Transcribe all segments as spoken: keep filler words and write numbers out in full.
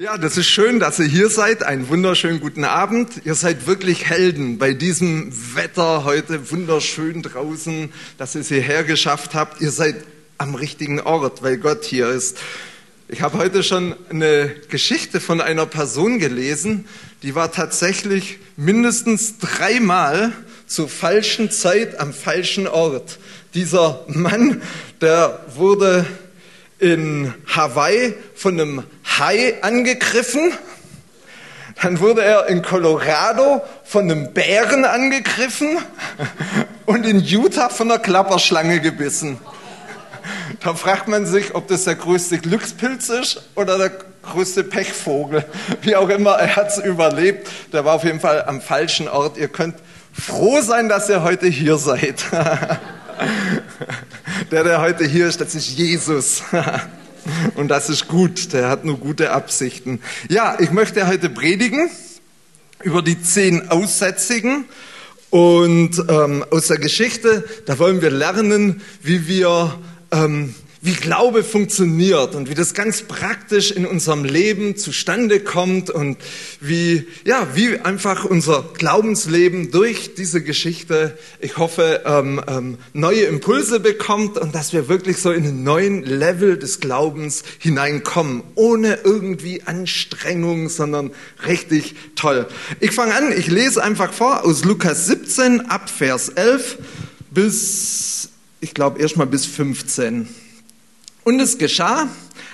Ja, das ist schön, dass ihr hier seid. Einen wunderschönen guten Abend. Ihr seid wirklich Helden bei diesem Wetter heute, wunderschön draußen, dass ihr es hierher geschafft habt. Ihr seid am richtigen Ort, weil Gott hier ist. Ich habe heute schon eine Geschichte von einer Person gelesen, die war tatsächlich mindestens dreimal zur falschen Zeit am falschen Ort. Dieser Mann, der wurde in Hawaii von einem Hai angegriffen. Dann wurde er in Colorado von einem Bären angegriffen und in Utah von einer Klapperschlange gebissen. Da fragt man sich, ob das der größte Glückspilz ist oder der größte Pechvogel. Wie auch immer, er hat es überlebt. Der war auf jeden Fall am falschen Ort. Ihr könnt froh sein, dass ihr heute hier seid. Der, der heute hier ist, das ist Jesus. Und das ist gut, der hat nur gute Absichten. Ja, ich möchte heute predigen über die zehn Aussätzigen. Und ähm, aus der Geschichte, da wollen wir lernen, wie wir, ähm, wie Glaube funktioniert und wie das ganz praktisch in unserem Leben zustande kommt und wie, ja, wie einfach unser Glaubensleben durch diese Geschichte, ich hoffe, ähm, ähm, neue Impulse bekommt und dass wir wirklich so in einen neuen Level des Glaubens hineinkommen, ohne irgendwie Anstrengung, sondern richtig toll. Ich fange an, ich lese einfach vor aus Lukas siebzehn ab Vers elf bis, ich glaube, erstmal bis fünfzehn. Und es geschah,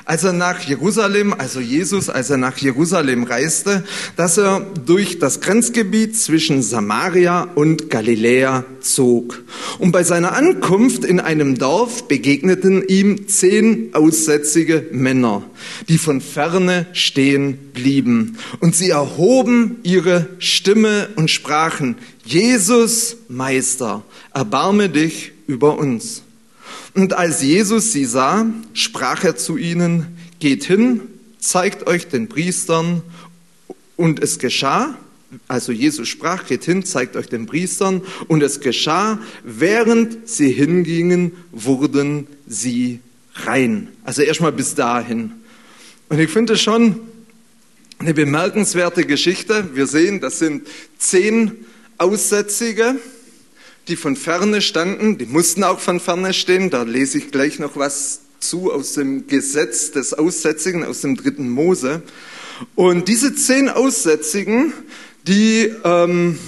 als er nach Jerusalem, also Jesus, als er nach Jerusalem reiste, dass er durch das Grenzgebiet zwischen Samaria und Galiläa zog. Und bei seiner Ankunft in einem Dorf begegneten ihm zehn aussätzige Männer, die von ferne stehen blieben. Und sie erhoben ihre Stimme und sprachen: Jesus, Meister, erbarme dich über uns. Und als Jesus sie sah, sprach er zu ihnen: Geht hin, zeigt euch den Priestern. Und es geschah, also Jesus sprach, geht hin, zeigt euch den Priestern. Und es geschah, während sie hingingen, wurden sie rein. Also erstmal bis dahin. Und ich finde schon eine bemerkenswerte Geschichte. Wir sehen, das sind zehn Aussätzige, die von Ferne standen, die mussten auch von Ferne stehen. Da lese ich gleich noch was zu aus dem Gesetz des Aussätzigen, aus dem dritten Mose. Und diese zehn Aussätzigen, die ähm,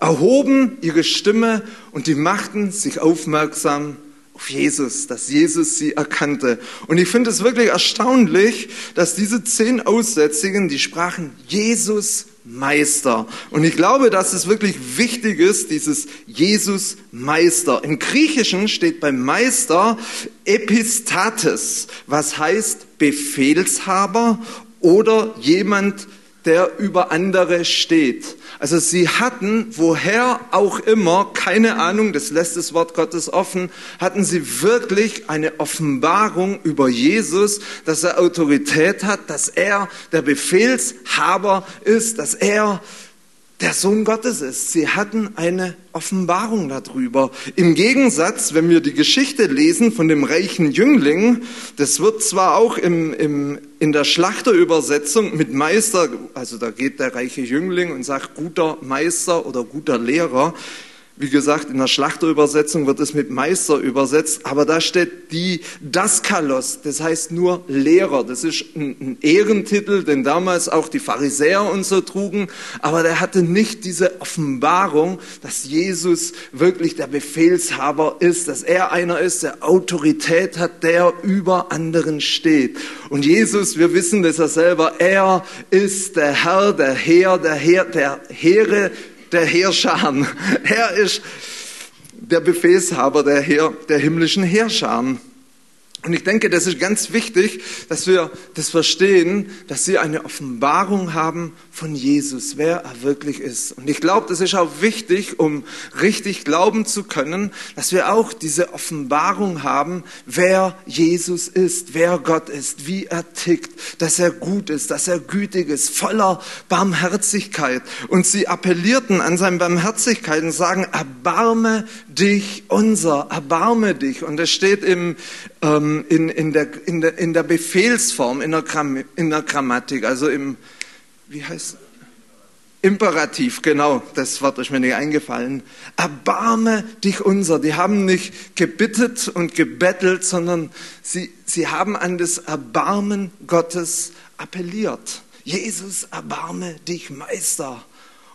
erhoben ihre Stimme und die machten sich aufmerksam auf Jesus, dass Jesus sie erkannte. Und ich finde es wirklich erstaunlich, dass diese zehn Aussätzigen, die sprachen: Jesus Meister. Und ich glaube, dass es wirklich wichtig ist, dieses Jesus Meister. Im Griechischen steht beim Meister Epistates, was heißt Befehlshaber oder jemand, der über andere steht. Also sie hatten, woher auch immer, keine Ahnung, das lässt das Wort Gottes offen, hatten sie wirklich eine Offenbarung über Jesus, dass er Autorität hat, dass er der Befehlshaber ist, dass er der Sohn Gottes ist. Sie hatten eine Offenbarung darüber. Im Gegensatz, wenn wir die Geschichte lesen von dem reichen Jüngling, das wird zwar auch im, im, in der Schlachterübersetzung mit Meister, also da geht der reiche Jüngling und sagt guter Meister oder guter Lehrer. Wie gesagt, in der Schlachterübersetzung wird es mit Meister übersetzt, aber da steht die Daskalos, das heißt nur Lehrer. Das ist ein Ehrentitel, den damals auch die Pharisäer und so trugen, aber der hatte nicht diese Offenbarung, dass Jesus wirklich der Befehlshaber ist, dass er einer ist, der Autorität hat, der über anderen steht. Und Jesus, wir wissen das ja selber, er ist der Herr, der Herr, der Herr, der Heere, der Heerscharen. Er ist der Befehlshaber, der Herr der himmlischen Heerscharen. Und ich denke, das ist ganz wichtig, dass wir das verstehen, dass sie eine Offenbarung haben von Jesus, wer er wirklich ist. Und ich glaube, das ist auch wichtig, um richtig glauben zu können, dass wir auch diese Offenbarung haben, wer Jesus ist, wer Gott ist, wie er tickt, dass er gut ist, dass er gütig ist, voller Barmherzigkeit. Und sie appellierten an seine Barmherzigkeit und sagen: Erbarme dich unser, erbarme dich. Und das steht im ähm, in, in, der, in, der, in der Befehlsform, in der, Gram, in der Grammatik, also im, wie heißt Imperativ, genau, das Wort ist mir nicht eingefallen. Erbarme dich unser. Die haben nicht gebittet und gebettelt, sondern sie, sie haben an das Erbarmen Gottes appelliert. Jesus, erbarme dich, Meister.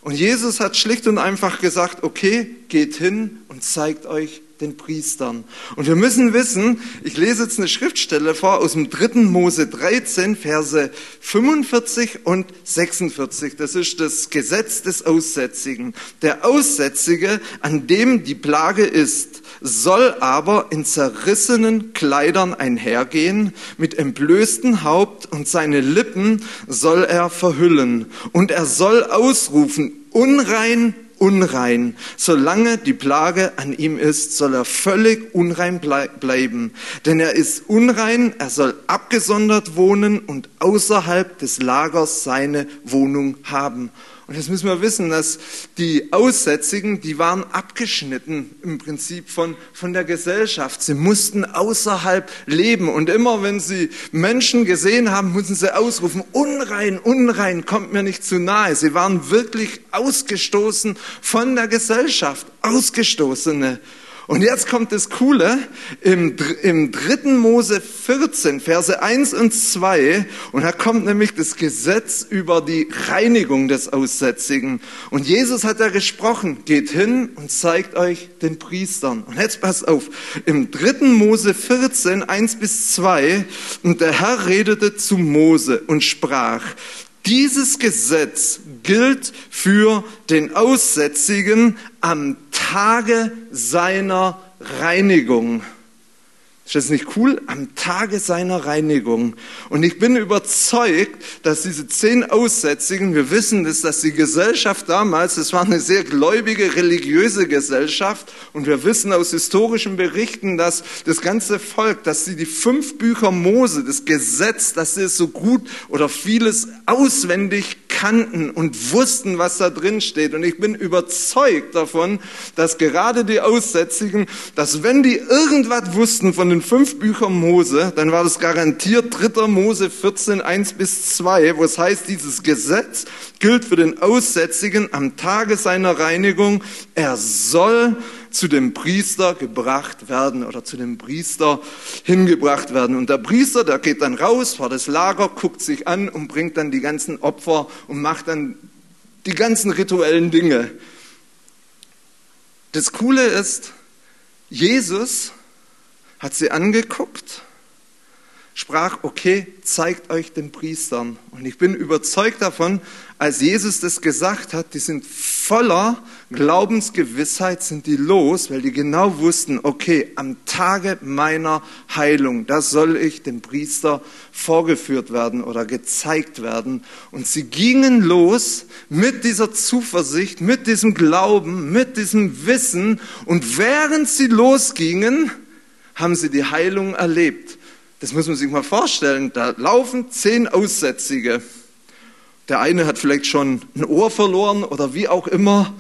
Und Jesus hat schlicht und einfach gesagt, okay, geht hin und zeigt euch den Priestern. Und wir müssen wissen, ich lese jetzt eine Schriftstelle vor aus dem dritten Mose dreizehn, Verse fünfundvierzig und sechsundvierzig. Das ist das Gesetz des Aussätzigen. Der Aussätzige, an dem die Plage ist, soll aber in zerrissenen Kleidern einhergehen, mit entblößtem Haupt und seine Lippen soll er verhüllen. Und er soll ausrufen, unrein, unrein. Solange die Plage an ihm ist, soll er völlig unrein blei- bleiben. Denn er ist unrein, er soll abgesondert wohnen und außerhalb des Lagers seine Wohnung haben. Und jetzt müssen wir wissen, dass die Aussätzigen, die waren abgeschnitten im Prinzip von, von der Gesellschaft. Sie mussten außerhalb leben. Und immer wenn sie Menschen gesehen haben, mussten sie ausrufen, unrein, unrein, kommt mir nicht zu nahe. Sie waren wirklich ausgestoßen von der Gesellschaft, Ausgestoßene. Und jetzt kommt das Coole, im, im dritten Mose vierzehn, Verse eins und zwei, und da kommt nämlich das Gesetz über die Reinigung des Aussätzigen. Und Jesus hat ja gesprochen, geht hin und zeigt euch den Priestern. Und jetzt passt auf, im dritten Mose vierzehn, eins bis zwei, und der Herr redete zu Mose und sprach, dieses Gesetz gilt für den Aussätzigen am Tage seiner Reinigung. Ist das nicht cool? Am Tage seiner Reinigung. Und ich bin überzeugt, dass diese zehn Aussätzigen, wir wissen das, dass die Gesellschaft damals, es war eine sehr gläubige, religiöse Gesellschaft, und wir wissen aus historischen Berichten, dass das ganze Volk, dass sie die fünf Bücher Mose, das Gesetz, dass sie es so gut oder vieles auswendig kannten und wussten, was da drin steht. Und ich bin überzeugt davon, dass gerade die Aussätzigen, dass wenn die irgendwas wussten von den fünf Büchern Mose, dann war das garantiert dritter Mose vierzehn, eins bis zwei, wo es heißt, dieses Gesetz gilt für den Aussätzigen am Tage seiner Reinigung. Er soll zu dem Priester gebracht werden oder zu dem Priester hingebracht werden. Und der Priester, der geht dann raus vor das Lager, guckt sich an und bringt dann die ganzen Opfer und macht dann die ganzen rituellen Dinge. Das Coole ist, Jesus hat sie angeguckt, sprach, okay, zeigt euch den Priestern. Und ich bin überzeugt davon, als Jesus das gesagt hat, die sind voller Glaubensgewissheit, sind die los, weil die genau wussten, okay, am Tage meiner Heilung, da soll ich dem Priester vorgeführt werden oder gezeigt werden. Und sie gingen los mit dieser Zuversicht, mit diesem Glauben, mit diesem Wissen. Und während sie losgingen, haben sie die Heilung erlebt. Das muss man sich mal vorstellen, da laufen zehn Aussätzige. Der eine hat vielleicht schon ein Ohr verloren oder wie auch immer,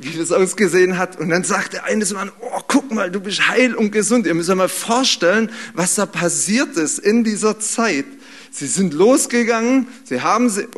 wie das ausgesehen hat. Und dann sagt der eine Mann, oh, guck mal, du bist heil und gesund. Ihr müsst euch mal vorstellen, was da passiert ist in dieser Zeit. Sie sind losgegangen, sie haben sie...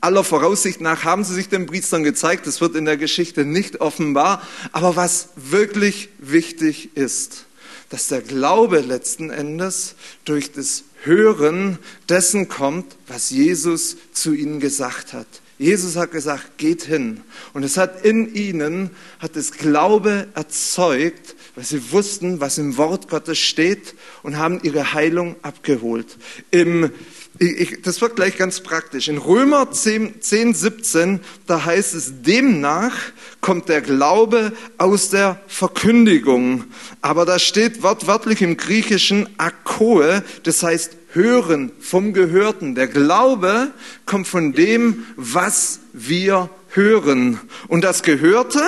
Aller Voraussicht nach haben sie sich den Priestern gezeigt, das wird in der Geschichte nicht offenbar. Aber was wirklich wichtig ist, dass der Glaube letzten Endes durch das Hören dessen kommt, was Jesus zu ihnen gesagt hat. Jesus hat gesagt, geht hin. Und es hat in ihnen, hat das Glaube erzeugt, weil sie wussten, was im Wort Gottes steht und haben ihre Heilung abgeholt. Im Ich, ich, das wird gleich ganz praktisch. In Römer zehn, siebzehn, da heißt es, demnach kommt der Glaube aus der Verkündigung. Aber da steht wortwörtlich im Griechischen akoe, das heißt hören vom Gehörten. Der Glaube kommt von dem, was wir hören. Und das Gehörte...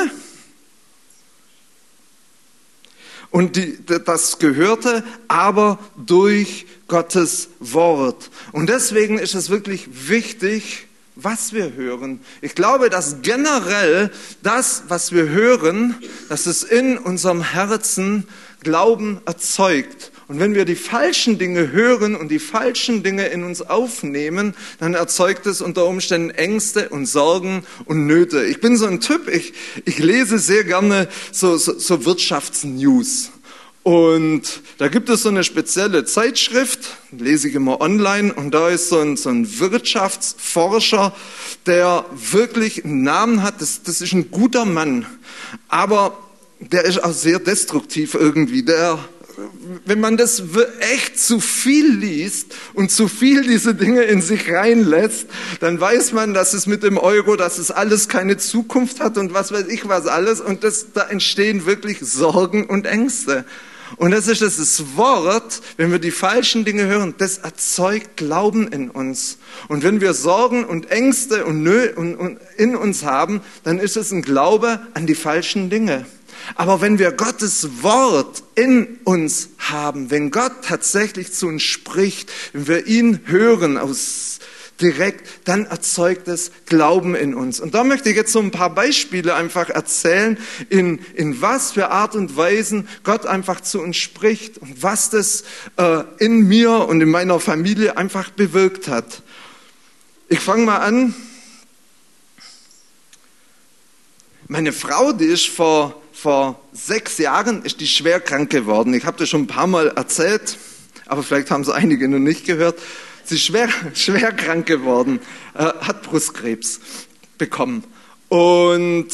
Und die, das Gehörte aber durch Gottes Wort. Und deswegen ist es wirklich wichtig, was wir hören. Ich glaube, dass generell das, was wir hören, dass es in unserem Herzen Glauben erzeugt. Und wenn wir die falschen Dinge hören und die falschen Dinge in uns aufnehmen, dann erzeugt es unter Umständen Ängste und Sorgen und Nöte. Ich bin so ein Typ, ich, ich lese sehr gerne so, so, so Wirtschaftsnews. Und da gibt es so eine spezielle Zeitschrift, lese ich immer online, und da ist so ein, so ein Wirtschaftsforscher, der wirklich einen Namen hat, das, das ist ein guter Mann, aber der ist auch sehr destruktiv irgendwie, der... Wenn man das echt zu viel liest und zu viel diese Dinge in sich reinlässt, dann weiß man, dass es mit dem Euro, dass es alles keine Zukunft hat und was weiß ich was alles. Und das, da entstehen wirklich Sorgen und Ängste. Und das ist das, das Wort, wenn wir die falschen Dinge hören, das erzeugt Glauben in uns. Und wenn wir Sorgen und Ängste und Nö und, und in uns haben, dann ist es ein Glaube an die falschen Dinge. Aber wenn wir Gottes Wort in uns haben, wenn Gott tatsächlich zu uns spricht, wenn wir ihn hören aus direkt, dann erzeugt es Glauben in uns. Und da möchte ich jetzt so ein paar Beispiele einfach erzählen, in, in was für Art und Weisen Gott einfach zu uns spricht und was das äh, in mir und in meiner Familie einfach bewirkt hat. Ich fange mal an. Meine Frau, die ist vor Vor sechs Jahren ist die schwer krank geworden. Ich habe das schon ein paar Mal erzählt, aber vielleicht haben es einige noch nicht gehört. Sie ist schwer, schwer krank geworden, äh, hat Brustkrebs bekommen. Und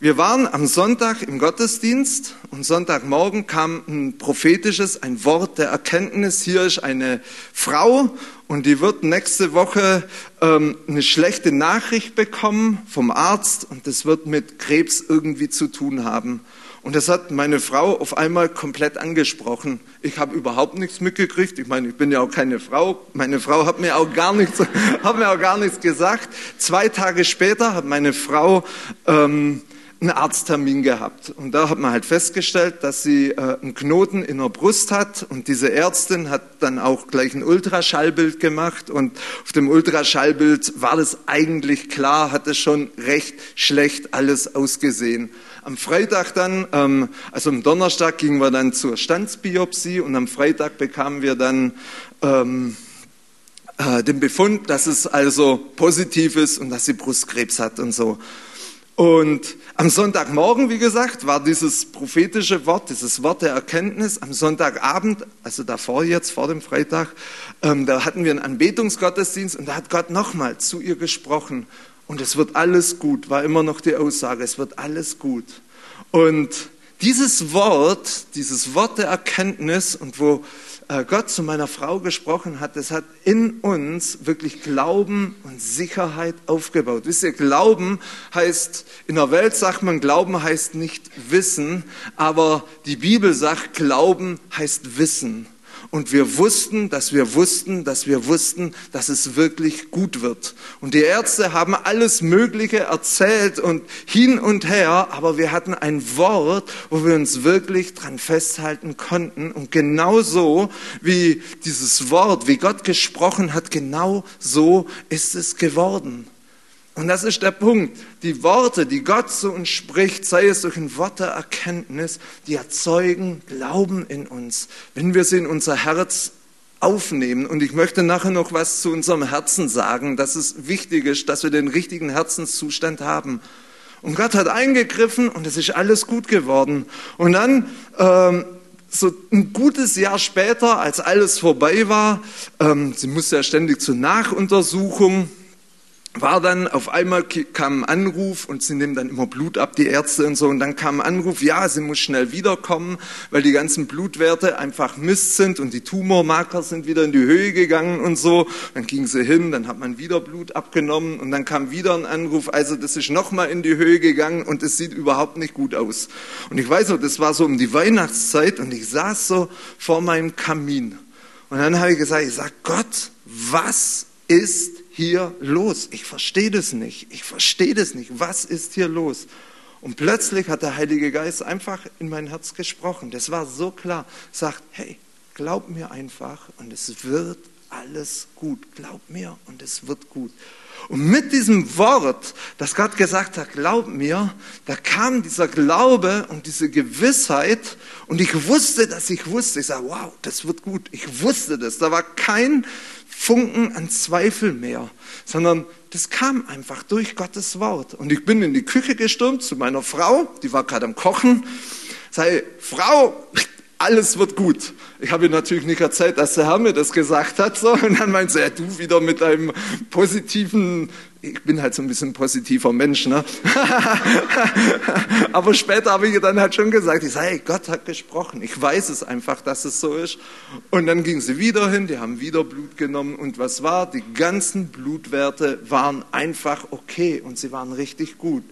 wir waren am Sonntag im Gottesdienst und Sonntagmorgen kam ein prophetisches, ein Wort der Erkenntnis. Hier ist eine Frau und die wird nächste Woche ähm, eine schlechte Nachricht bekommen vom Arzt und das wird mit Krebs irgendwie zu tun haben. Und das hat meine Frau auf einmal komplett angesprochen. Ich habe überhaupt nichts mitgekriegt. Ich meine, ich bin ja auch keine Frau. Meine Frau hat mir auch gar nichts, hat mir auch gar nichts gesagt. Zwei Tage später hat meine Frau... Ähm, einen Arzttermin gehabt. Und da hat man halt festgestellt, dass sie äh, einen Knoten in der Brust hat. Und diese Ärztin hat dann auch gleich ein Ultraschallbild gemacht. Und auf dem Ultraschallbild war das eigentlich klar, hatte schon recht schlecht alles ausgesehen. Am Freitag dann, ähm, also am Donnerstag gingen wir dann zur Stanzbiopsie und am Freitag bekamen wir dann... Ähm, äh, den Befund, dass es also positiv ist und dass sie Brustkrebs hat und so. Und am Sonntagmorgen, wie gesagt, war dieses prophetische Wort, dieses Wort der Erkenntnis. Am Sonntagabend, also davor jetzt, vor dem Freitag, ähm, da hatten wir einen Anbetungsgottesdienst und da hat Gott nochmal zu ihr gesprochen. Und es wird alles gut, war immer noch die Aussage, es wird alles gut. Und dieses Wort, dieses Wort der Erkenntnis und wo äh, Gott zu meiner Frau gesprochen hat, das hat in uns wirklich Glauben und Sicherheit aufgebaut. Wisst ihr, Glauben heißt, in der Welt sagt man, Glauben heißt nicht Wissen, aber die Bibel sagt, Glauben heißt Wissen. Und wir wussten, dass wir wussten, dass wir wussten, dass es wirklich gut wird. Und die Ärzte haben alles Mögliche erzählt und hin und her, aber wir hatten ein Wort, wo wir uns wirklich dran festhalten konnten. Und genauso wie dieses Wort, wie Gott gesprochen hat, genau so ist es geworden. Und das ist der Punkt. Die Worte, die Gott zu uns spricht, sei es durch ein Wort der Erkenntnis, die erzeugen Glauben in uns, wenn wir sie in unser Herz aufnehmen. Und ich möchte nachher noch was zu unserem Herzen sagen, dass es wichtig ist, dass wir den richtigen Herzenszustand haben. Und Gott hat eingegriffen und es ist alles gut geworden. Und dann... Ähm, So ein gutes Jahr später, als alles vorbei war, ähm, sie musste ja ständig zur Nachuntersuchung, war dann auf einmal kam ein Anruf und sie nehmen dann immer Blut ab, die Ärzte und so, und dann kam ein Anruf, ja, sie muss schnell wiederkommen, weil die ganzen Blutwerte einfach Mist sind und die Tumormarker sind wieder in die Höhe gegangen und so. Dann ging sie hin, dann hat man wieder Blut abgenommen und dann kam wieder ein Anruf, also das ist nochmal in die Höhe gegangen und es sieht überhaupt nicht gut aus. Und ich weiß noch, das war so um die Weihnachtszeit und ich saß so vor meinem Kamin und dann habe ich gesagt, ich sag Gott, was ist hier los? Ich verstehe das nicht. Ich verstehe das nicht. Was ist hier los? Und plötzlich hat der Heilige Geist einfach in mein Herz gesprochen. Das war so klar. Sagt, hey, glaub mir einfach und es wird alles gut. Glaub mir und es wird gut. Und mit diesem Wort, das Gott gesagt hat, glaub mir, da kam dieser Glaube und diese Gewissheit und ich wusste, dass ich wusste. Ich sage, wow, das wird gut. Ich wusste das. Da war kein Funken an Zweifel mehr, sondern das kam einfach durch Gottes Wort. Und ich bin in die Küche gestürmt zu meiner Frau, die war gerade am Kochen. Ich sage, Frau, alles wird gut. Ich habe ihr natürlich nicht erzählt, dass der Herr mir das gesagt hat. So. Und dann meinte sie, ja, du wieder mit deinem positiven, ich bin halt so ein bisschen positiver Mensch. Ne? Aber später habe ich ihr dann halt schon gesagt, ich sage, hey, Gott hat gesprochen. Ich weiß es einfach, dass es so ist. Und dann ging sie wieder hin, die haben wieder Blut genommen. Und was war? Die ganzen Blutwerte waren einfach okay und sie waren richtig gut.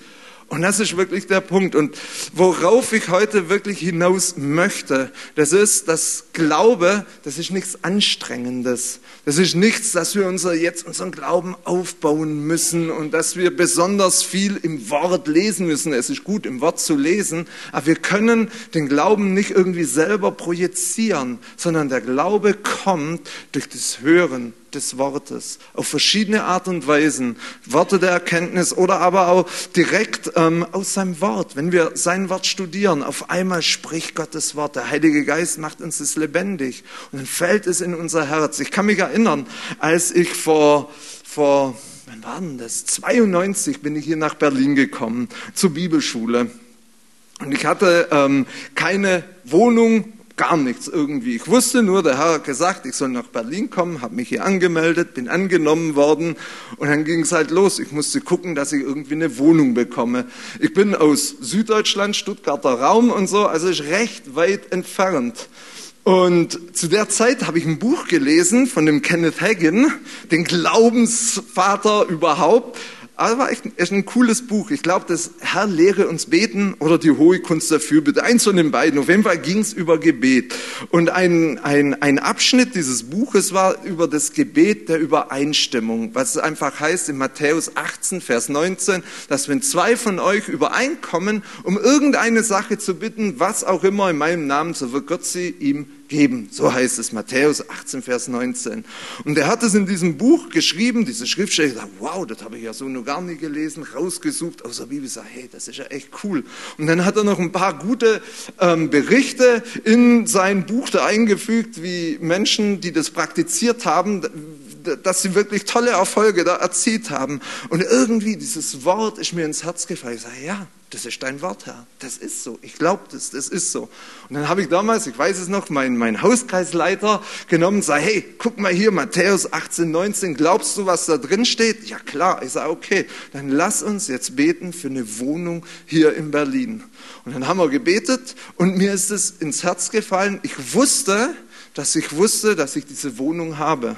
Und das ist wirklich der Punkt. Und worauf ich heute wirklich hinaus möchte, das ist, dass Glaube, das ist nichts Anstrengendes. Das ist nichts, dass wir unser, jetzt unseren Glauben aufbauen müssen und dass wir besonders viel im Wort lesen müssen. Es ist gut, im Wort zu lesen, aber wir können den Glauben nicht irgendwie selber projizieren, sondern der Glaube kommt durch das Hören des Wortes, auf verschiedene Art und Weisen, Worte der Erkenntnis oder aber auch direkt ähm, aus seinem Wort. Wenn wir sein Wort studieren, auf einmal spricht Gottes Wort. Der Heilige Geist macht uns es lebendig und dann fällt es in unser Herz. Ich kann mich erinnern, als ich vor, vor wann war denn das? zweiundneunzig bin ich hier nach Berlin gekommen, zur Bibelschule. Und ich hatte ähm, keine Wohnung, gar nichts irgendwie. Ich wusste nur, der Herr hat gesagt, ich soll nach Berlin kommen, habe mich hier angemeldet, bin angenommen worden und dann ging es halt los. Ich musste gucken, dass ich irgendwie eine Wohnung bekomme. Ich bin aus Süddeutschland, Stuttgarter Raum und so, also ist recht weit entfernt. Und zu der Zeit habe ich ein Buch gelesen von dem Kenneth Hagin, den Glaubensvater überhaupt. Aber echt ist ein cooles Buch. Ich glaube, das Herr lehre uns beten oder die hohe Kunst der Fürbitte. Eins von den beiden. Auf jeden Fall ging es über Gebet. Und ein, ein, ein Abschnitt dieses Buches war über das Gebet der Übereinstimmung. Was einfach heißt in Matthäus achtzehn, Vers neunzehn, dass wenn zwei von euch übereinkommen, um irgendeine Sache zu bitten, was auch immer in meinem Namen, so wird Gott sie ihm geben. So heißt es, Matthäus achtzehn, Vers neunzehn. Und er hat es in diesem Buch geschrieben, diese Schriftstelle, ich dachte, wow, das habe ich ja so noch gar nie gelesen, rausgesucht aus der Bibel, ich sage, hey, das ist ja echt cool. Und dann hat er noch ein paar gute ähm, Berichte in sein Buch da eingefügt, wie Menschen, die das praktiziert haben, dass sie wirklich tolle Erfolge da erzielt haben. Und irgendwie dieses Wort ist mir ins Herz gefallen. Ich sage, ja, das ist dein Wort, Herr. Das ist so. Ich glaube das, das ist so. Und dann habe ich damals, ich weiß es noch, meinen mein Hauskreisleiter genommen und sage, hey, guck mal hier, Matthäus achtzehn, neunzehn, glaubst du, was da drin steht? Ja, klar. Ich sage, okay, dann lass uns jetzt beten für eine Wohnung hier in Berlin. Und dann haben wir gebetet und mir ist es ins Herz gefallen. Ich wusste, dass ich wusste, dass ich diese Wohnung habe.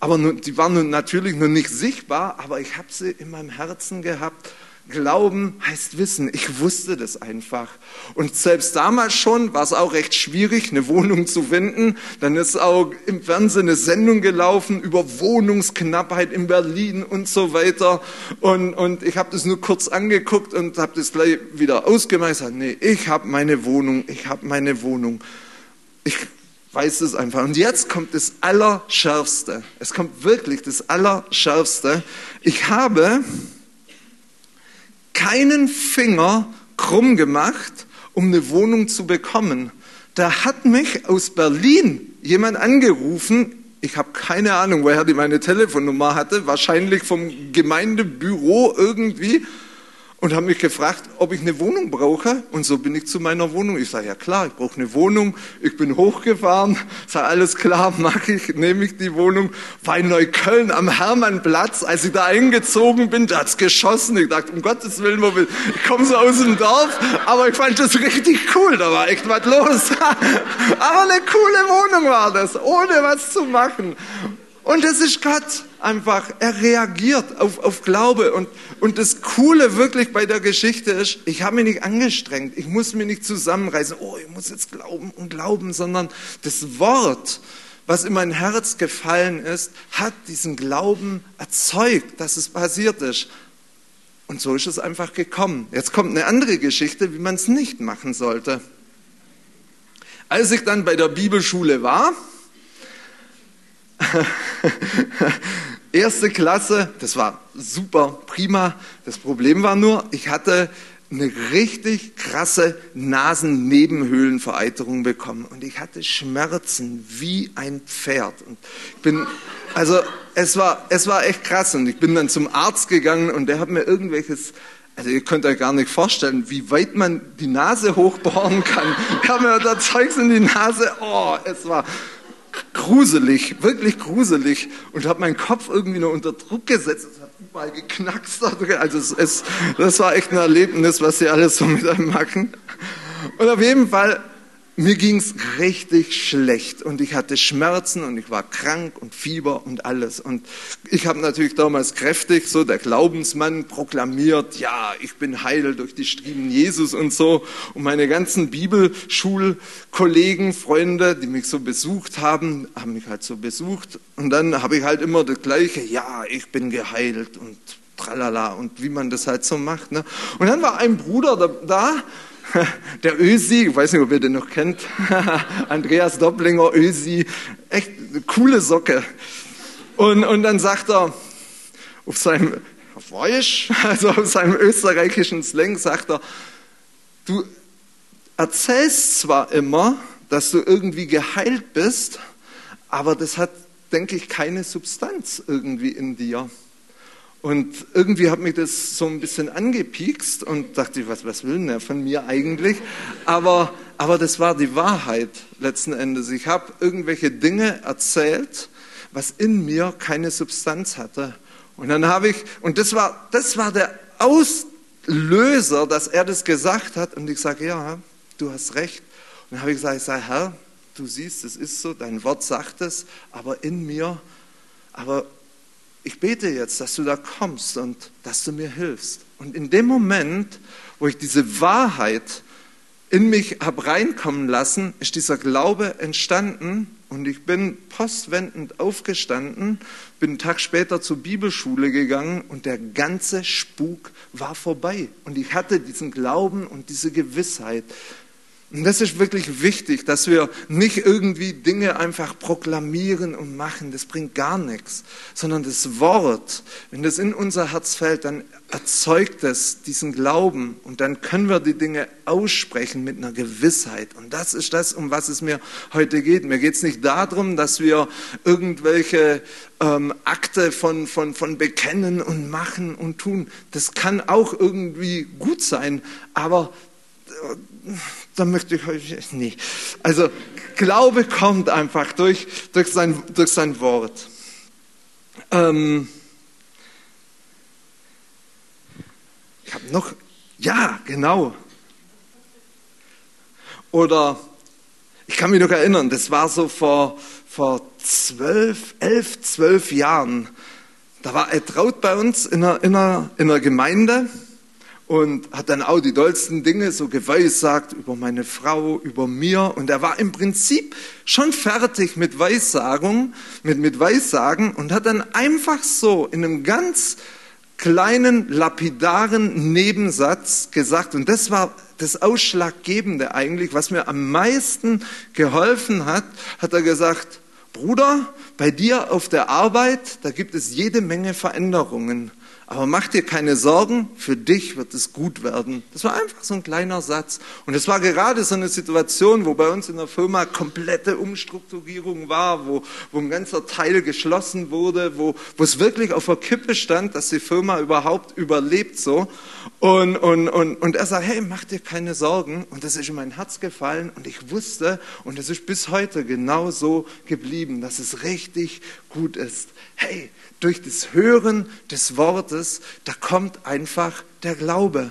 Aber die waren natürlich noch nicht sichtbar, aber ich habe sie in meinem Herzen gehabt. Glauben heißt Wissen. Ich wusste das einfach. Und selbst damals schon war es auch recht schwierig, eine Wohnung zu finden. Dann ist auch im Fernsehen eine Sendung gelaufen über Wohnungsknappheit in Berlin und so weiter. Und, und ich habe das nur kurz angeguckt und habe das gleich wieder ausgemacht. Ich sag, nee, ich habe meine Wohnung, ich habe meine Wohnung. Ich weiß es einfach. Und jetzt kommt das Allerschärfste. Es kommt wirklich das Allerschärfste. Ich habe keinen Finger krumm gemacht, um eine Wohnung zu bekommen. Da hat mich aus Berlin jemand angerufen. Ich habe keine Ahnung, woher die meine Telefonnummer hatte. Wahrscheinlich vom Gemeindebüro irgendwie. Und haben mich gefragt, ob ich eine Wohnung brauche. Und so bin ich zu meiner Wohnung. Ich sage, ja klar, ich brauche eine Wohnung. Ich bin hochgefahren. Sage, alles klar, mach ich, nehme ich die Wohnung. War in Neukölln am Hermannplatz. Als ich da eingezogen bin, da hat es geschossen. Ich dachte, um Gottes Willen, wo bin ich? Ich komme so aus dem Dorf, aber ich fand das richtig cool. Da war echt was los. Aber eine coole Wohnung war das, ohne was zu machen. Und das ist Gott einfach, er reagiert auf, auf Glaube. Und, und das Coole wirklich bei der Geschichte ist, ich habe mich nicht angestrengt, ich muss mich nicht zusammenreißen, oh, ich muss jetzt glauben und glauben, sondern das Wort, was in mein Herz gefallen ist, hat diesen Glauben erzeugt, dass es passiert ist. Und so ist es einfach gekommen. Jetzt kommt eine andere Geschichte, wie man es nicht machen sollte. Als ich dann bei der Bibelschule war, Erste Klasse, das war super, prima. Das Problem war nur, ich hatte eine richtig krasse Nasennebenhöhlenvereiterung bekommen und ich hatte Schmerzen wie ein Pferd. Und ich bin, also es war, es war echt krass und ich bin dann zum Arzt gegangen und der hat mir irgendwelches, also ihr könnt euch gar nicht vorstellen, wie weit man die Nase hochbohren kann. Ich habe mir da Zeugs in die Nase, oh, es war gruselig, wirklich gruselig und habe meinen Kopf irgendwie nur unter Druck gesetzt. Es hat überall geknackst. Also es, es, das war echt ein Erlebnis, was sie alles so mit einem machen. Und auf jeden Fall, mir ging es richtig schlecht und ich hatte Schmerzen und ich war krank und Fieber und alles. Und ich habe natürlich damals kräftig, so der Glaubensmann, proklamiert, ja, ich bin heil durch die Striemen Jesus und so. Und meine ganzen Bibelschulkollegen, Freunde, die mich so besucht haben, haben mich halt so besucht. Und dann habe ich halt immer das Gleiche, ja, ich bin geheilt und tralala und wie man das halt so macht. Ne? Und dann war ein Bruder da, da der Ösi, ich weiß nicht, ob ihr den noch kennt, Andreas Dopplinger, Ösi, echt eine coole Socke. Und, und dann sagt er, auf seinem, auf Deutsch, also auf seinem österreichischen Slang, sagt er, du erzählst zwar immer, dass du irgendwie geheilt bist, aber das hat, denke ich, keine Substanz irgendwie in dir. Und irgendwie hat mich das so ein bisschen angepiekst und dachte ich, was, was will denn der von mir eigentlich? Aber, aber das war die Wahrheit letzten Endes. Ich habe irgendwelche Dinge erzählt, was in mir keine Substanz hatte. Und dann habe ich, und das war, das war der Auslöser, dass er das gesagt hat. Und ich sage, ja, du hast recht. Und dann habe ich gesagt, ich sage, Herr, du siehst, es ist so, dein Wort sagt es, aber in mir, aber ich bete jetzt, dass du da kommst und dass du mir hilfst. Und in dem Moment, wo ich diese Wahrheit in mich habe reinkommen lassen, ist dieser Glaube entstanden und ich bin postwendend aufgestanden, bin einen Tag später zur Bibelschule gegangen und der ganze Spuk war vorbei. Und ich hatte diesen Glauben und diese Gewissheit. Und das ist wirklich wichtig, dass wir nicht irgendwie Dinge einfach proklamieren und machen, das bringt gar nichts, sondern das Wort, wenn das in unser Herz fällt, dann erzeugt es diesen Glauben und dann können wir die Dinge aussprechen mit einer Gewissheit. Und das ist das, um was es mir heute geht. Mir geht es nicht darum, dass wir irgendwelche ähm, Akte von, von, von bekennen und machen und tun. Das kann auch irgendwie gut sein, aber da möchte ich euch nicht. Also Glaube kommt einfach durch, durch, sein, durch sein Wort. Ähm ich habe noch, ja genau. Oder ich kann mich noch erinnern, das war so vor, vor zwölf, elf, zwölf Jahren. Da war Ed Traut bei uns in der, in der, in der Gemeinde. Und hat dann auch die dollsten Dinge so geweissagt über meine Frau, über mir. Und er war im Prinzip schon fertig mit Weissagung, mit, mit Weissagen und hat dann einfach so in einem ganz kleinen, lapidaren Nebensatz gesagt, und das war das Ausschlaggebende eigentlich, was mir am meisten geholfen hat, hat er gesagt, Bruder, bei dir auf der Arbeit, da gibt es jede Menge Veränderungen. Aber mach dir keine Sorgen, für dich wird es gut werden. Das war einfach so ein kleiner Satz. Und es war gerade so eine Situation, wo bei uns in der Firma komplette Umstrukturierung war, wo, wo ein ganzer Teil geschlossen wurde, wo, wo es wirklich auf der Kippe stand, dass die Firma überhaupt überlebt. So. Und, und, und, und er sagt, hey, mach dir keine Sorgen. Und das ist in mein Herz gefallen und ich wusste, und das ist bis heute genau so geblieben, dass es richtig gut ist. Hey, durch das Hören des Wortes, da kommt einfach der Glaube.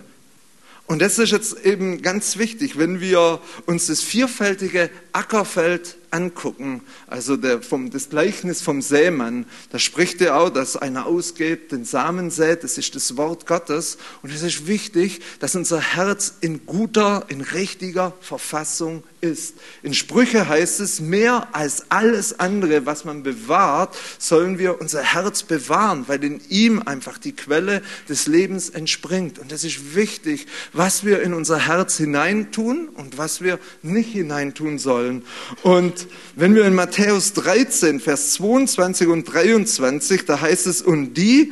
Und das ist jetzt eben ganz wichtig, wenn wir uns das vielfältige Ackerfeld angucken, also der, vom, das Gleichnis vom Sämann, da spricht er auch, dass einer ausgeht, den Samen sät, das ist das Wort Gottes. Und es ist wichtig, dass unser Herz in guter, in richtiger Verfassung ist. In Sprüche heißt es, mehr als alles andere, was man bewahrt, sollen wir unser Herz bewahren, weil in ihm einfach die Quelle des Lebens entspringt. Und das ist wichtig, was wir in unser Herz hineintun und was wir nicht hineintun sollen. sollen. Und wenn wir in Matthäus dreizehn, Vers zweiundzwanzig und dreiundzwanzig, da heißt es, und die,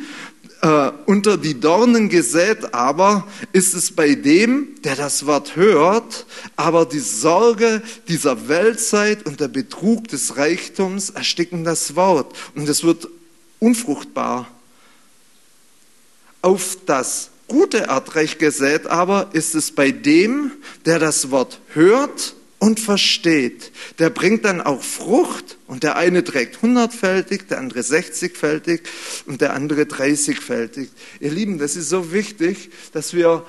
äh, unter die Dornen gesät aber, ist es bei dem, der das Wort hört, aber die Sorge dieser Weltzeit und der Betrug des Reichtums ersticken das Wort. Und es wird unfruchtbar. Auf das gute Erdreich gesät aber, ist es bei dem, der das Wort hört und versteht. Der bringt dann auch Frucht, und der eine trägt hundertfältig, der andere sechzigfältig und der andere dreißigfältig. Ihr Lieben, das ist so wichtig, dass wir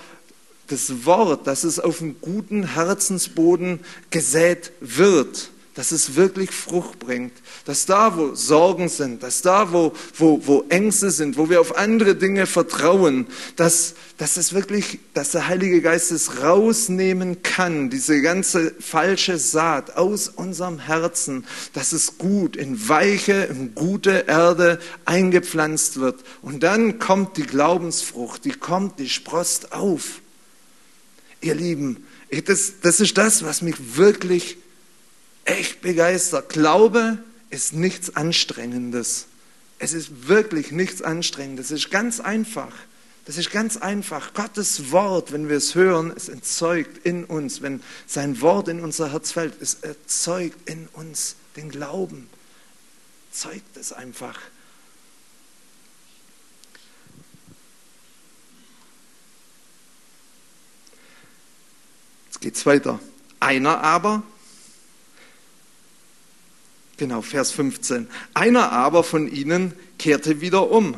das Wort, dass es auf einem guten Herzensboden gesät wird, dass es wirklich Frucht bringt, dass da, wo Sorgen sind, dass da, wo, wo, wo Ängste sind, wo wir auf andere Dinge vertrauen, dass, dass es wirklich, dass der Heilige Geist es rausnehmen kann, diese ganze falsche Saat aus unserem Herzen, dass es gut in weiche, in gute Erde eingepflanzt wird. Und dann kommt die Glaubensfrucht, die kommt, die sprost auf. Ihr Lieben, das, das ist das, was mich wirklich echt begeistert. Glaube ist nichts Anstrengendes. Es ist wirklich nichts Anstrengendes. Es ist ganz einfach. Das ist ganz einfach. Gottes Wort, wenn wir es hören, es erzeugt in uns. Wenn sein Wort in unser Herz fällt, es erzeugt in uns den Glauben. Erzeugt es einfach. Jetzt geht es weiter. Einer aber... Genau, Vers fünfzehn. Einer aber von ihnen kehrte wieder um,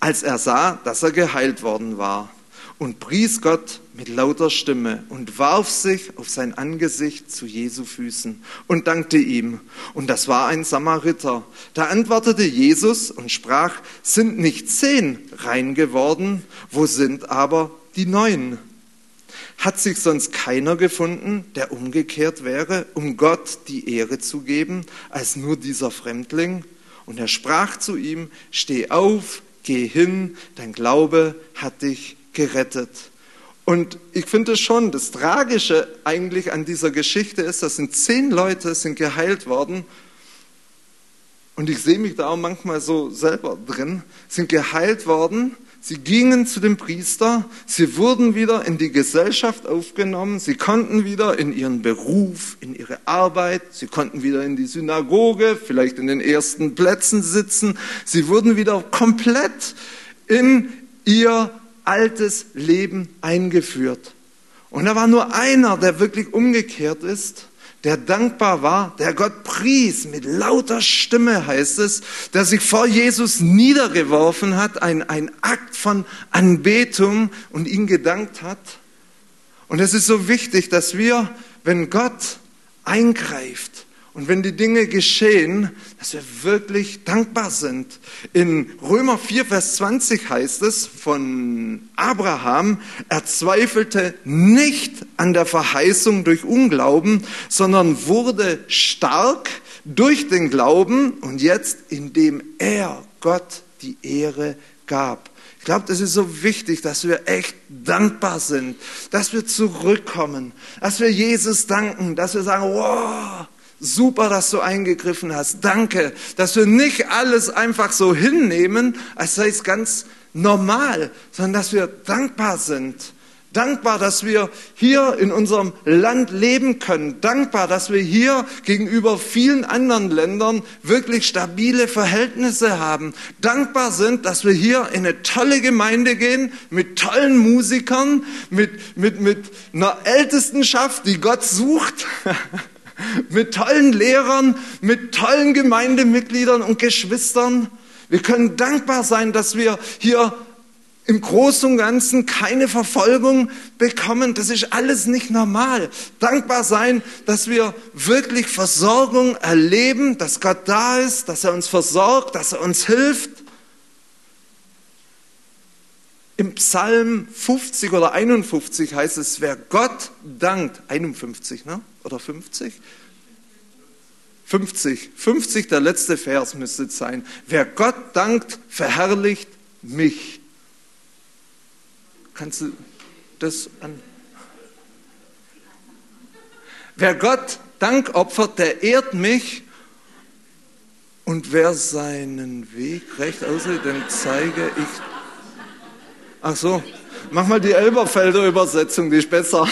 als er sah, dass er geheilt worden war, und pries Gott mit lauter Stimme und warf sich auf sein Angesicht zu Jesu Füßen und dankte ihm. Und das war ein Samariter. Da antwortete Jesus und sprach, sind nicht zehn rein geworden, wo sind aber die neun? Hat sich sonst keiner gefunden, der umgekehrt wäre, um Gott die Ehre zu geben, als nur dieser Fremdling? Und er sprach zu ihm, steh auf, geh hin, dein Glaube hat dich gerettet. Und ich finde schon, das Tragische eigentlich an dieser Geschichte ist, das sind zehn Leute, sind geheilt worden. Und ich sehe mich da auch manchmal so selber drin, sind geheilt worden. Sie gingen zu dem Priester, sie wurden wieder in die Gesellschaft aufgenommen, sie konnten wieder in ihren Beruf, in ihre Arbeit, sie konnten wieder in die Synagoge, vielleicht in den ersten Plätzen sitzen, sie wurden wieder komplett in ihr altes Leben eingeführt. Und da war nur einer, der wirklich umgekehrt ist, der dankbar war, der Gott pries, mit lauter Stimme heißt es, der sich vor Jesus niedergeworfen hat, ein, ein Akt von Anbetung, und ihn gedankt hat. Und es ist so wichtig, dass wir, wenn Gott eingreift und wenn die Dinge geschehen, dass wir wirklich dankbar sind. In Römer vier, Vers zwanzig heißt es von Abraham, er zweifelte nicht an der Verheißung durch Unglauben, sondern wurde stark durch den Glauben, und jetzt, indem er Gott die Ehre gab. Ich glaube, es ist so wichtig, dass wir echt dankbar sind, dass wir zurückkommen, dass wir Jesus danken, dass wir sagen, wow, super, dass du eingegriffen hast. Danke, dass wir nicht alles einfach so hinnehmen, als sei es ganz normal, sondern dass wir dankbar sind. Dankbar, dass wir hier in unserem Land leben können. Dankbar, dass wir hier gegenüber vielen anderen Ländern wirklich stabile Verhältnisse haben. Dankbar sind, dass wir hier in eine tolle Gemeinde gehen, mit tollen Musikern, mit, mit, mit einer Ältestenschaft, die Gott sucht. Mit tollen Lehrern, mit tollen Gemeindemitgliedern und Geschwistern. Wir können dankbar sein, dass wir hier im Großen und Ganzen keine Verfolgung bekommen. Das ist alles nicht normal. Dankbar sein, dass wir wirklich Versorgung erleben, dass Gott da ist, dass er uns versorgt, dass er uns hilft. Im Psalm fünfzig oder einundfünfzig heißt es, wer Gott dankt, einundfünfzig, ne? Oder fünfzig? fünfzig, fünfzig, der letzte Vers müsste es sein. Wer Gott dankt, verherrlicht mich. Kannst du das an? Wer Gott Dankopfer, der ehrt mich. Und wer seinen Weg recht aussieht, dem zeige ich. Ach so, mach mal die Elberfelder Übersetzung, die ist besser.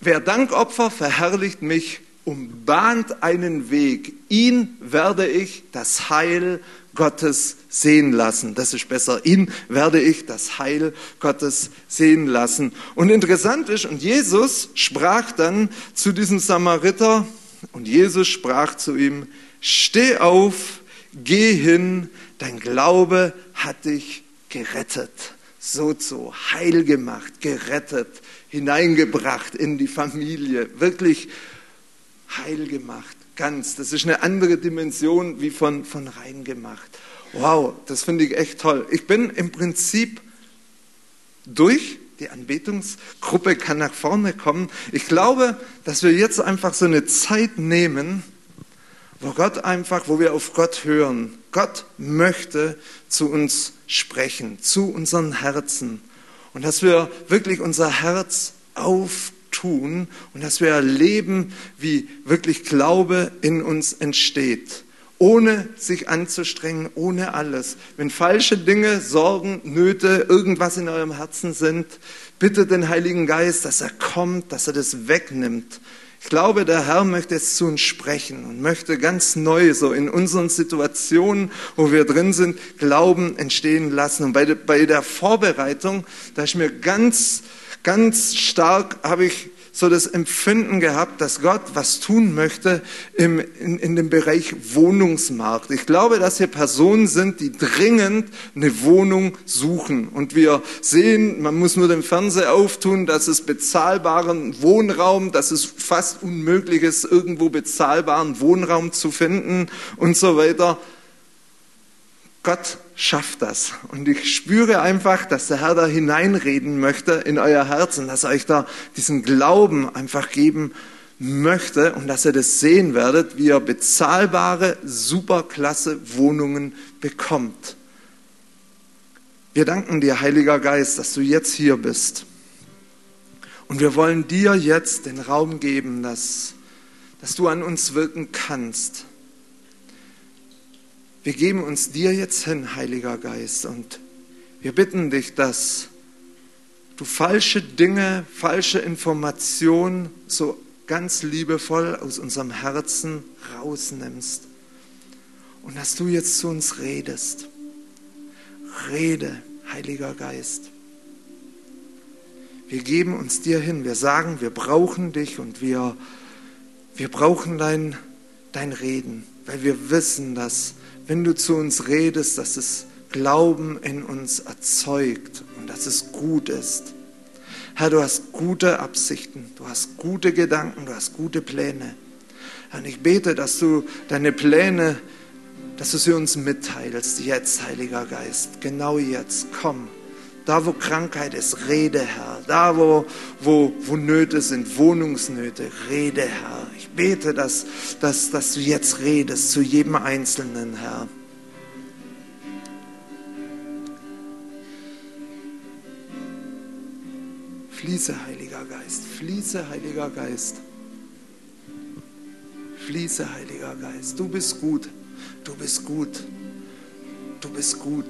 Wer Dankopfer verherrlicht mich, umbahnt einen Weg. Ihn werde ich das Heil Gottes sehen lassen. Das ist besser. Ihn werde ich das Heil Gottes sehen lassen. Und interessant ist, und Jesus sprach dann zu diesem Samariter, und Jesus sprach zu ihm: Steh auf, geh hin, dein Glaube hat dich gerettet. So zu heil gemacht, gerettet, hineingebracht in die Familie, wirklich heil gemacht, ganz. Das ist eine andere Dimension wie von, von rein gemacht. Wow, das finde ich echt toll. Ich bin im Prinzip durch. Die Anbetungsgruppe kann nach vorne kommen. Ich glaube, dass wir jetzt einfach so eine Zeit nehmen, wo Gott einfach, wo wir auf Gott hören. Gott möchte zu uns sprechen, zu unseren Herzen. Und dass wir wirklich unser Herz auftun und dass wir erleben, wie wirklich Glaube in uns entsteht. Ohne sich anzustrengen, ohne alles. Wenn falsche Dinge, Sorgen, Nöte, irgendwas in eurem Herzen sind, bittet den Heiligen Geist, dass er kommt, dass er das wegnimmt. Ich glaube, der Herr möchte jetzt zu uns sprechen und möchte ganz neu so in unseren Situationen, wo wir drin sind, Glauben entstehen lassen. Und bei der, bei der Vorbereitung, da ist mir ganz, ganz stark, habe ich so das Empfinden gehabt, dass Gott was tun möchte im, in, in dem Bereich Wohnungsmarkt. Ich glaube, dass hier Personen sind, die dringend eine Wohnung suchen. Und wir sehen, man muss nur den Fernseher auftun, dass es bezahlbaren Wohnraum, dass es fast unmöglich ist, irgendwo bezahlbaren Wohnraum zu finden und so weiter. Gott schafft das. Und ich spüre einfach, dass der Herr da hineinreden möchte in euer Herz und dass er euch da diesen Glauben einfach geben möchte und dass ihr das sehen werdet, wie ihr bezahlbare, superklasse Wohnungen bekommt. Wir danken dir, Heiliger Geist, dass du jetzt hier bist. Und wir wollen dir jetzt den Raum geben, dass, dass du an uns wirken kannst. Wir geben uns dir jetzt hin, Heiliger Geist, und wir bitten dich, dass du falsche Dinge, falsche Informationen so ganz liebevoll aus unserem Herzen rausnimmst und dass du jetzt zu uns redest. Rede, Heiliger Geist. Wir geben uns dir hin, wir sagen, wir brauchen dich und wir, wir brauchen dein, dein Reden, weil wir wissen, dass wenn du zu uns redest, dass es Glauben in uns erzeugt und dass es gut ist. Herr, du hast gute Absichten, du hast gute Gedanken, du hast gute Pläne. Herr, und ich bete, dass du deine Pläne, dass du sie uns mitteilst, jetzt, Heiliger Geist, genau jetzt, komm. Da, wo Krankheit ist, rede, Herr. Da, wo, wo, wo Nöte sind, Wohnungsnöte, rede, Herr. Ich bete, dass, dass, dass du jetzt redest zu jedem Einzelnen, Herr. Fließe, Heiliger Geist, fließe, Heiliger Geist. Fließe, Heiliger Geist. Du bist gut, du bist gut, du bist gut.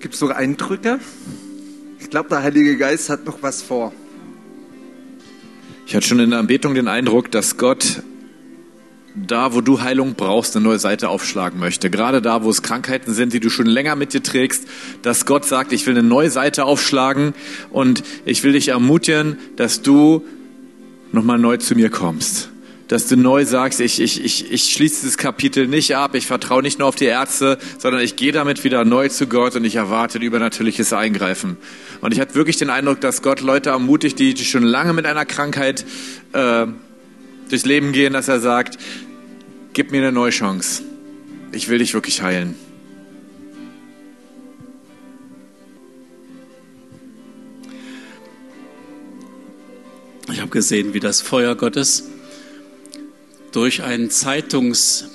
Gibt es noch Eindrücke? Ich glaube, der Heilige Geist hat noch was vor. Ich hatte schon in der Anbetung den Eindruck, dass Gott da, wo du Heilung brauchst, eine neue Seite aufschlagen möchte. Gerade da, wo es Krankheiten sind, die du schon länger mit dir trägst, dass Gott sagt, ich will eine neue Seite aufschlagen und ich will dich ermutigen, dass du nochmal neu zu mir kommst. Dass du neu sagst, ich, ich, ich, ich schließe dieses Kapitel nicht ab, ich vertraue nicht nur auf die Ärzte, sondern ich gehe damit wieder neu zu Gott und ich erwarte übernatürliches Eingreifen. Und ich hatte wirklich den Eindruck, dass Gott Leute ermutigt, die schon lange mit einer Krankheit äh, durchs Leben gehen, dass er sagt, gib mir eine neue Chance. Ich will dich wirklich heilen. habe gesehen, wie das Feuer Gottes durch ein Zeitungsblatt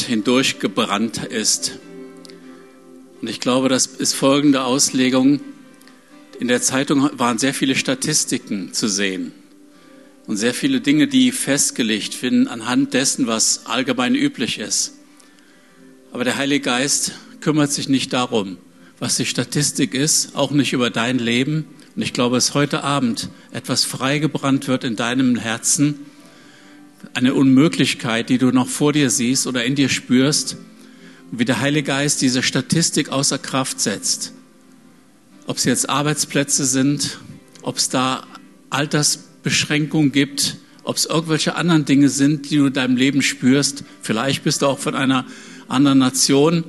hindurch gebrannt ist. Und ich glaube, das ist folgende Auslegung. In der Zeitung waren sehr viele Statistiken zu sehen und sehr viele Dinge, die festgelegt werden anhand dessen, was allgemein üblich ist. Aber der Heilige Geist kümmert sich nicht darum, was die Statistik ist, auch nicht über dein Leben. Und ich glaube, dass heute Abend etwas freigebrannt wird in deinem Herzen, eine Unmöglichkeit, die du noch vor dir siehst oder in dir spürst, wie der Heilige Geist diese Statistik außer Kraft setzt. Ob es jetzt Arbeitsplätze sind, ob es da Altersbeschränkungen gibt, ob es irgendwelche anderen Dinge sind, die du in deinem Leben spürst. Vielleicht bist du auch von einer anderen Nation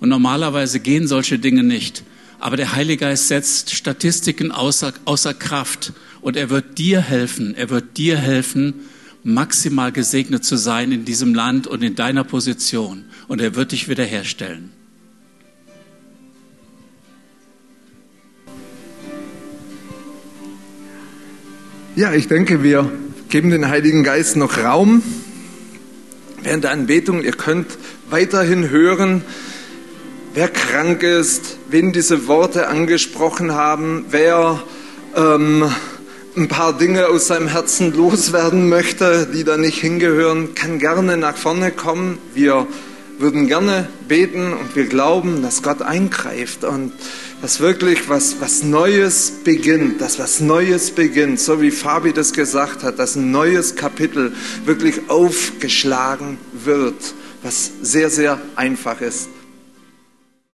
und normalerweise gehen solche Dinge nicht. Aber der Heilige Geist setzt Statistiken außer, außer Kraft und er wird dir helfen, er wird dir helfen, maximal gesegnet zu sein in diesem Land und in deiner Position. Und er wird dich wiederherstellen. Ja, ich denke, wir geben den Heiligen Geist noch Raum. Während der Anbetung, ihr könnt weiterhin hören, wer krank ist, wen diese Worte angesprochen haben, wer ähm, ein paar Dinge aus seinem Herzen loswerden möchte, die da nicht hingehören, kann gerne nach vorne kommen. Wir würden gerne beten und wir glauben, dass Gott eingreift und dass wirklich was, was Neues beginnt, dass was Neues beginnt, so wie Fabi das gesagt hat, dass ein neues Kapitel wirklich aufgeschlagen wird, was sehr, sehr einfach ist.